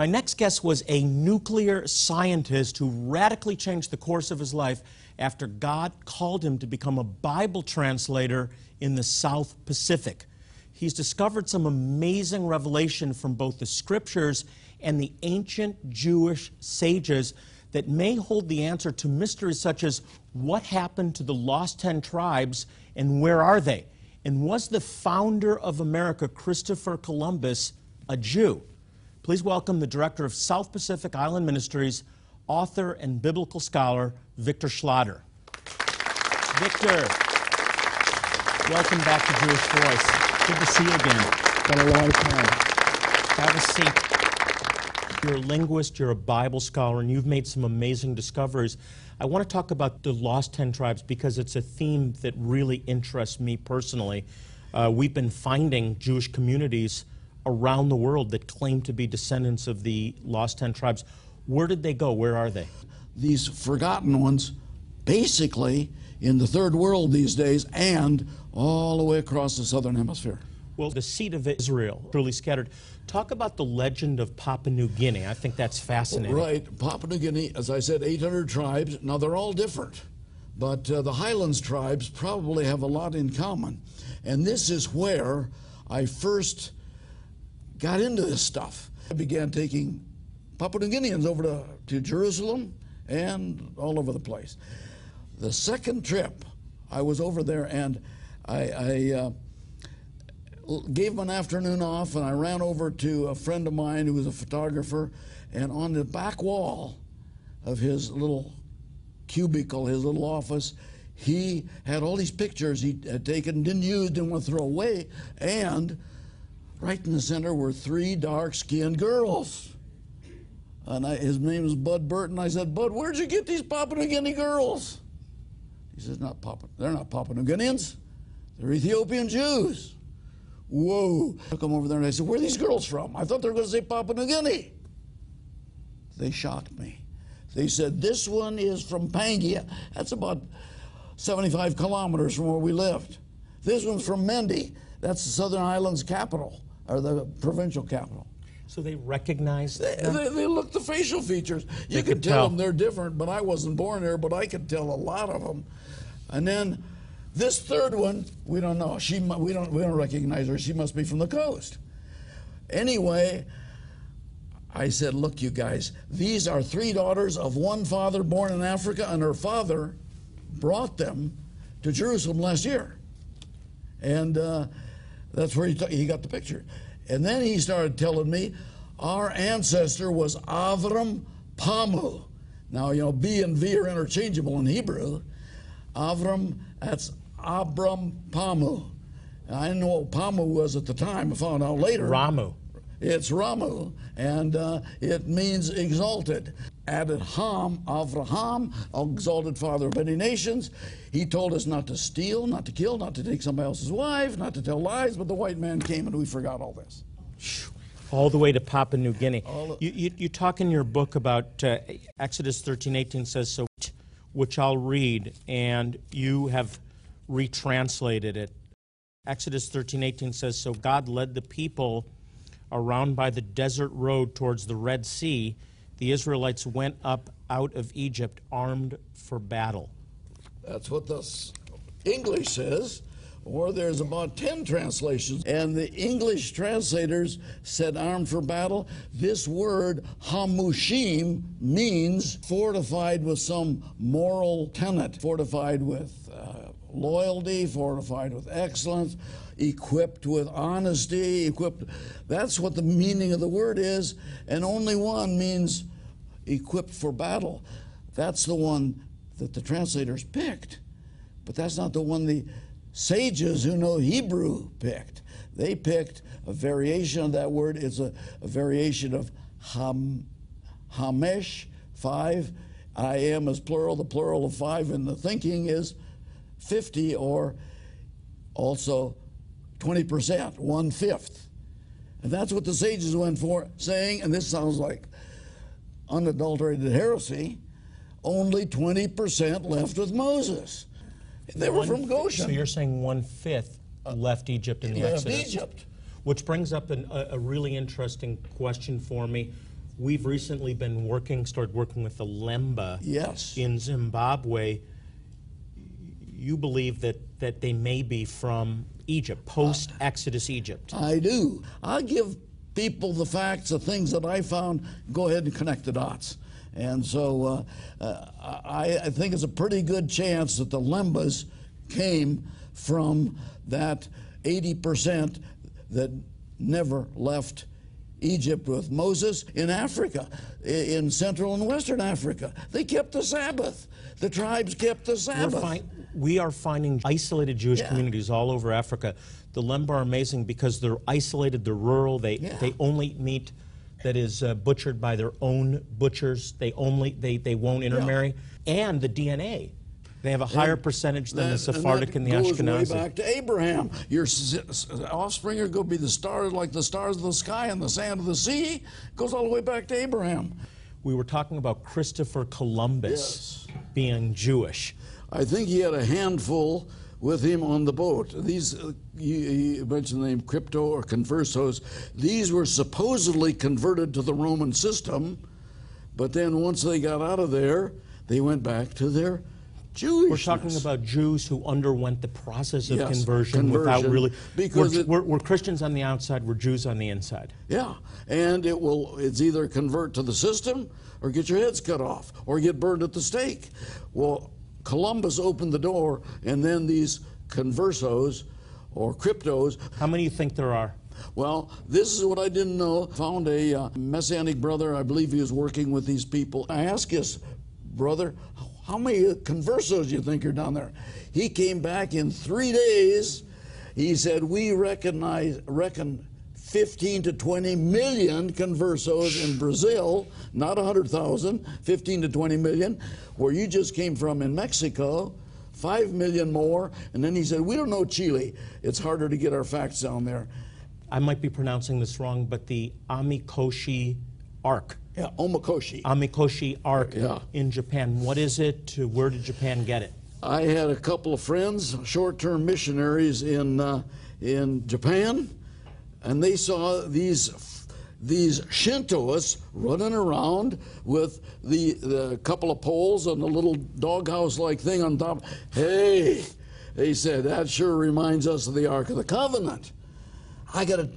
My next guest was a nuclear scientist who radically changed the course of his life after God called him to become a Bible translator in the South Pacific. He's discovered some amazing revelation from both the scriptures and the ancient Jewish sages that may hold the answer to mysteries such as what happened to the lost 10 tribes and where are they? And was the founder of America, Christopher Columbus, a Jew? Please welcome the director of South Pacific Island Ministries, author and biblical scholar, Victor Schlatter. Victor, welcome back to Jewish Voice. Good to see you again. It's been a long time. Have a seat. You're a linguist, you're a Bible scholar, and you've made some amazing discoveries. I want to talk about the lost 10 tribes because it's a theme that really interests me personally. We've been finding Jewish communities around the world that claim to be descendants of the lost 10 tribes. Where did they go? Where are they? These forgotten ones, basically in the third world these days and all the way across the southern hemisphere. Well, the seat of Israel, truly scattered. Talk about the legend of Papua New Guinea. I think that's fascinating. Right. Papua New Guinea, as I said, 800 tribes. Now, they're all different, but the Highlands tribes probably have a lot in common. And this is where I first got into this stuff. I began taking Papua New Guineans over to Jerusalem and all over the place. The second trip, I was over there and I gave an afternoon off, and I ran over to a friend of mine who was a photographer, and on the back wall of his little cubicle, his little office, he had all these pictures he had taken, didn't use, didn't want to throw away, and right in the center were three dark-skinned girls. And his name was Bud Burton. I said, "Bud, where'd you get these Papua New Guinea girls?" He says, "They're not Papua New Guineans. They're Ethiopian Jews." Whoa. I took them over there and I said, "Where are these girls from? I thought they were going to say Papua New Guinea." They shocked me. They said, "This one is from Pangaea." That's about 75 kilometers from where we lived. "This one's from Mendi." That's the Southern Islands capital, or the provincial capital. So they recognized them? They looked the facial features. You could tell them they're different, but I wasn't born there, but I could tell a lot of them. And then this third one, we don't know. We don't recognize her. She must be from the coast. Anyway, I said, "Look, you guys, these are three daughters of one father born in Africa, and her father brought them to Jerusalem last year." And that's where he got the picture. And then he started telling me, "Our ancestor was Avram Pamu." Now, you know, B and V are interchangeable in Hebrew. Avram, that's Avram Pamu. And I didn't know what Pamu was at the time. I found out later. Ramu. It's Ramu, and it means exalted. Added Ham, Avraham, exalted father of many nations. He told us not to steal, not to kill, not to take somebody else's wife, not to tell lies, but the white man came and we forgot all this. All the way to Papua New Guinea. You talk in your book about Exodus 13:18 says, so, which I'll read, and you have retranslated it. Exodus 13:18 says, "So God led the people around by the desert road towards the Red Sea. The Israelites went up out of Egypt armed for battle." That's what the English says, or there's about 10 translations. And the English translators said armed for battle. This word, Hamushim, means fortified with some moral tenet, fortified with loyalty, fortified with excellence, equipped with honesty, equipped. That's what the meaning of the word is, and only one means equipped for battle. That's the one that the translators picked, but that's not the one the sages who know Hebrew picked. They picked a variation of that word. It's a variation of Hamesh, five. I am is plural. The plural of five in the thinking is 50, or also 20%, one-fifth. And that's what the sages went for, saying, and this sounds like unadulterated heresy, only 20% left with Moses. They were from Goshen. So you're saying one-fifth left Egypt in the Exodus. Left Egypt. Which brings up a really interesting question for me. We've recently been started working with the Lemba in Zimbabwe. You believe that they may be from Egypt, post-Exodus Egypt. I do. I give people the facts, the things that I found, go ahead and connect the dots. And so I think it's a pretty good chance that the Lembas came from that 80% that never left Egypt with Moses in Africa, in Central and Western Africa. They kept the Sabbath. The tribes kept the Sabbath. We are finding isolated Jewish communities all over Africa. The Lemba are amazing because they're isolated, they're rural, they only eat meat that is butchered by their own butchers. They won't intermarry. Yeah. And the DNA. They have a higher percentage than the Sephardic and the Ashkenazi. That goes way back to Abraham. Your offspring are going to be the stars, like the stars of the sky and the sand of the sea. It goes all the way back to Abraham. We were talking about Christopher Columbus being Jewish. I think he had a handful with him on the boat. These, you mentioned the name Crypto or Conversos. These were supposedly converted to the Roman system, but then once they got out of there, they went back to their Jewishness. We're talking about Jews who underwent the process of conversion without really, because we're Christians on the outside, we're Jews on the inside. Yeah, and it's either convert to the system or get your heads cut off or get burned at the stake. Well, Columbus opened the door, and then these conversos or cryptos. How many do you think there are? Well, this is what I didn't know. Found a Messianic brother, I believe he was working with these people. I asked his brother, how many conversos do you think are down there? He came back in 3 days. He said, we reckon 15 to 20 million conversos in Brazil, not 100,000, 15 to 20 million, where you just came from in Mexico, 5 million more. And then he said, we don't know Chile. It's harder to get our facts down there. I might be pronouncing this wrong, but the Omikoshi Ark. Yeah, Omikoshi. Omikoshi Ark in Japan. What is it? Where did Japan get it? I had a couple of friends, short-term missionaries in Japan, and they saw these Shintoists running around with the couple of poles and the little doghouse-like thing on top. Hey, they said, that sure reminds us of the Ark of the Covenant.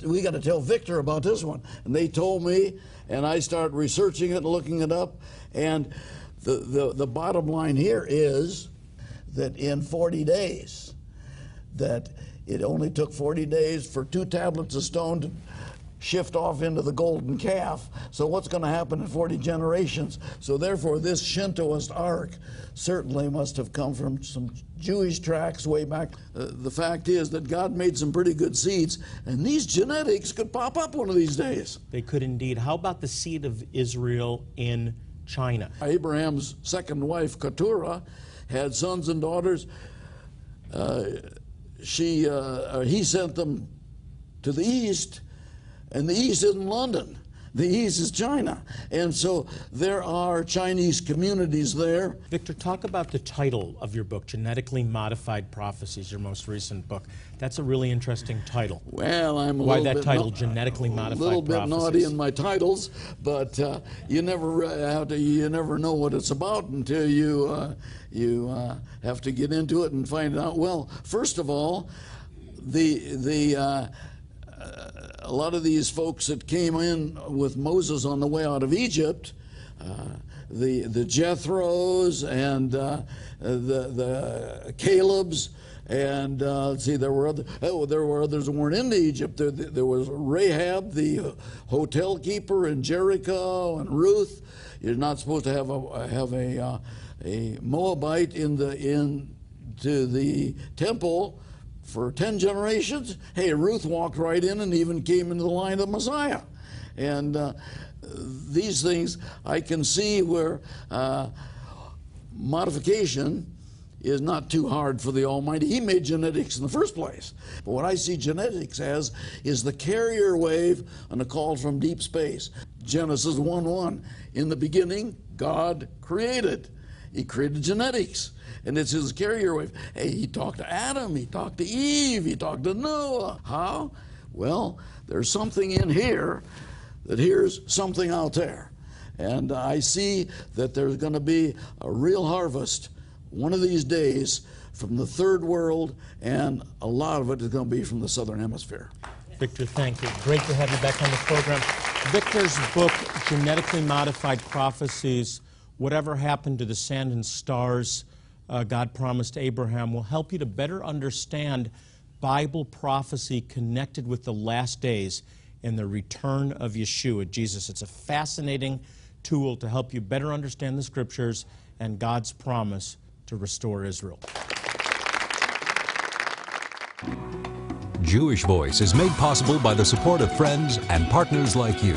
We got to tell Victor about this one. And they told me, and I started researching it and looking it up. And the bottom line here is that in 40 days, that it only took 40 days for 2 tablets of stone to shift off into the golden calf. So what's going to happen in 40 generations? So therefore, this Shintoist ark certainly must have come from some Jewish tracks way back. The fact is that God made some pretty good seeds, and these genetics could pop up one of these days. They could indeed. How about the seed of Israel in China? Abraham's second wife, Keturah, had sons and daughters. He sent them to the east, and the east isn't London. The east is China. And so there are Chinese communities there. Victor, talk about the title of your book, Genetically Modified Prophecies, your most recent book. That's a really interesting title. Well, I'm a little bit... Why that title, Genetically Modified Prophecies? A little bit naughty in my titles, but you never know what it's about until you, have to get into it and find out. Well, first of all, a lot of these folks that came in with Moses on the way out of Egypt, the Jethros and the Calebs, and there were others who weren't into Egypt. There was Rahab, the hotel keeper in Jericho, and Ruth. You're not supposed to have a Moabite into the temple for 10 generations. Hey, Ruth walked right in and even came into the line of Messiah. And these things, I can see where modification is not too hard for the Almighty. He made genetics in the first place. But what I see genetics as is the carrier wave and a call from deep space. Genesis 1:1, in the beginning, God created. He created genetics, and it's his carrier wave. Hey, he talked to Adam, he talked to Eve, he talked to Noah. How? Well, there's something in here that hears something out there. And I see that there's going to be a real harvest one of these days from the third world, and a lot of it is going to be from the southern hemisphere. Victor, thank you. Great to have you back on the program. Victor's book, Genetically Modified Prophecies, Whatever Happened to the Sand and Stars God Promised Abraham, will help you to better understand Bible prophecy connected with the last days and the return of Yeshua, Jesus. It's a fascinating tool to help you better understand the Scriptures and God's promise to restore Israel. Jewish Voice is made possible by the support of friends and partners like you.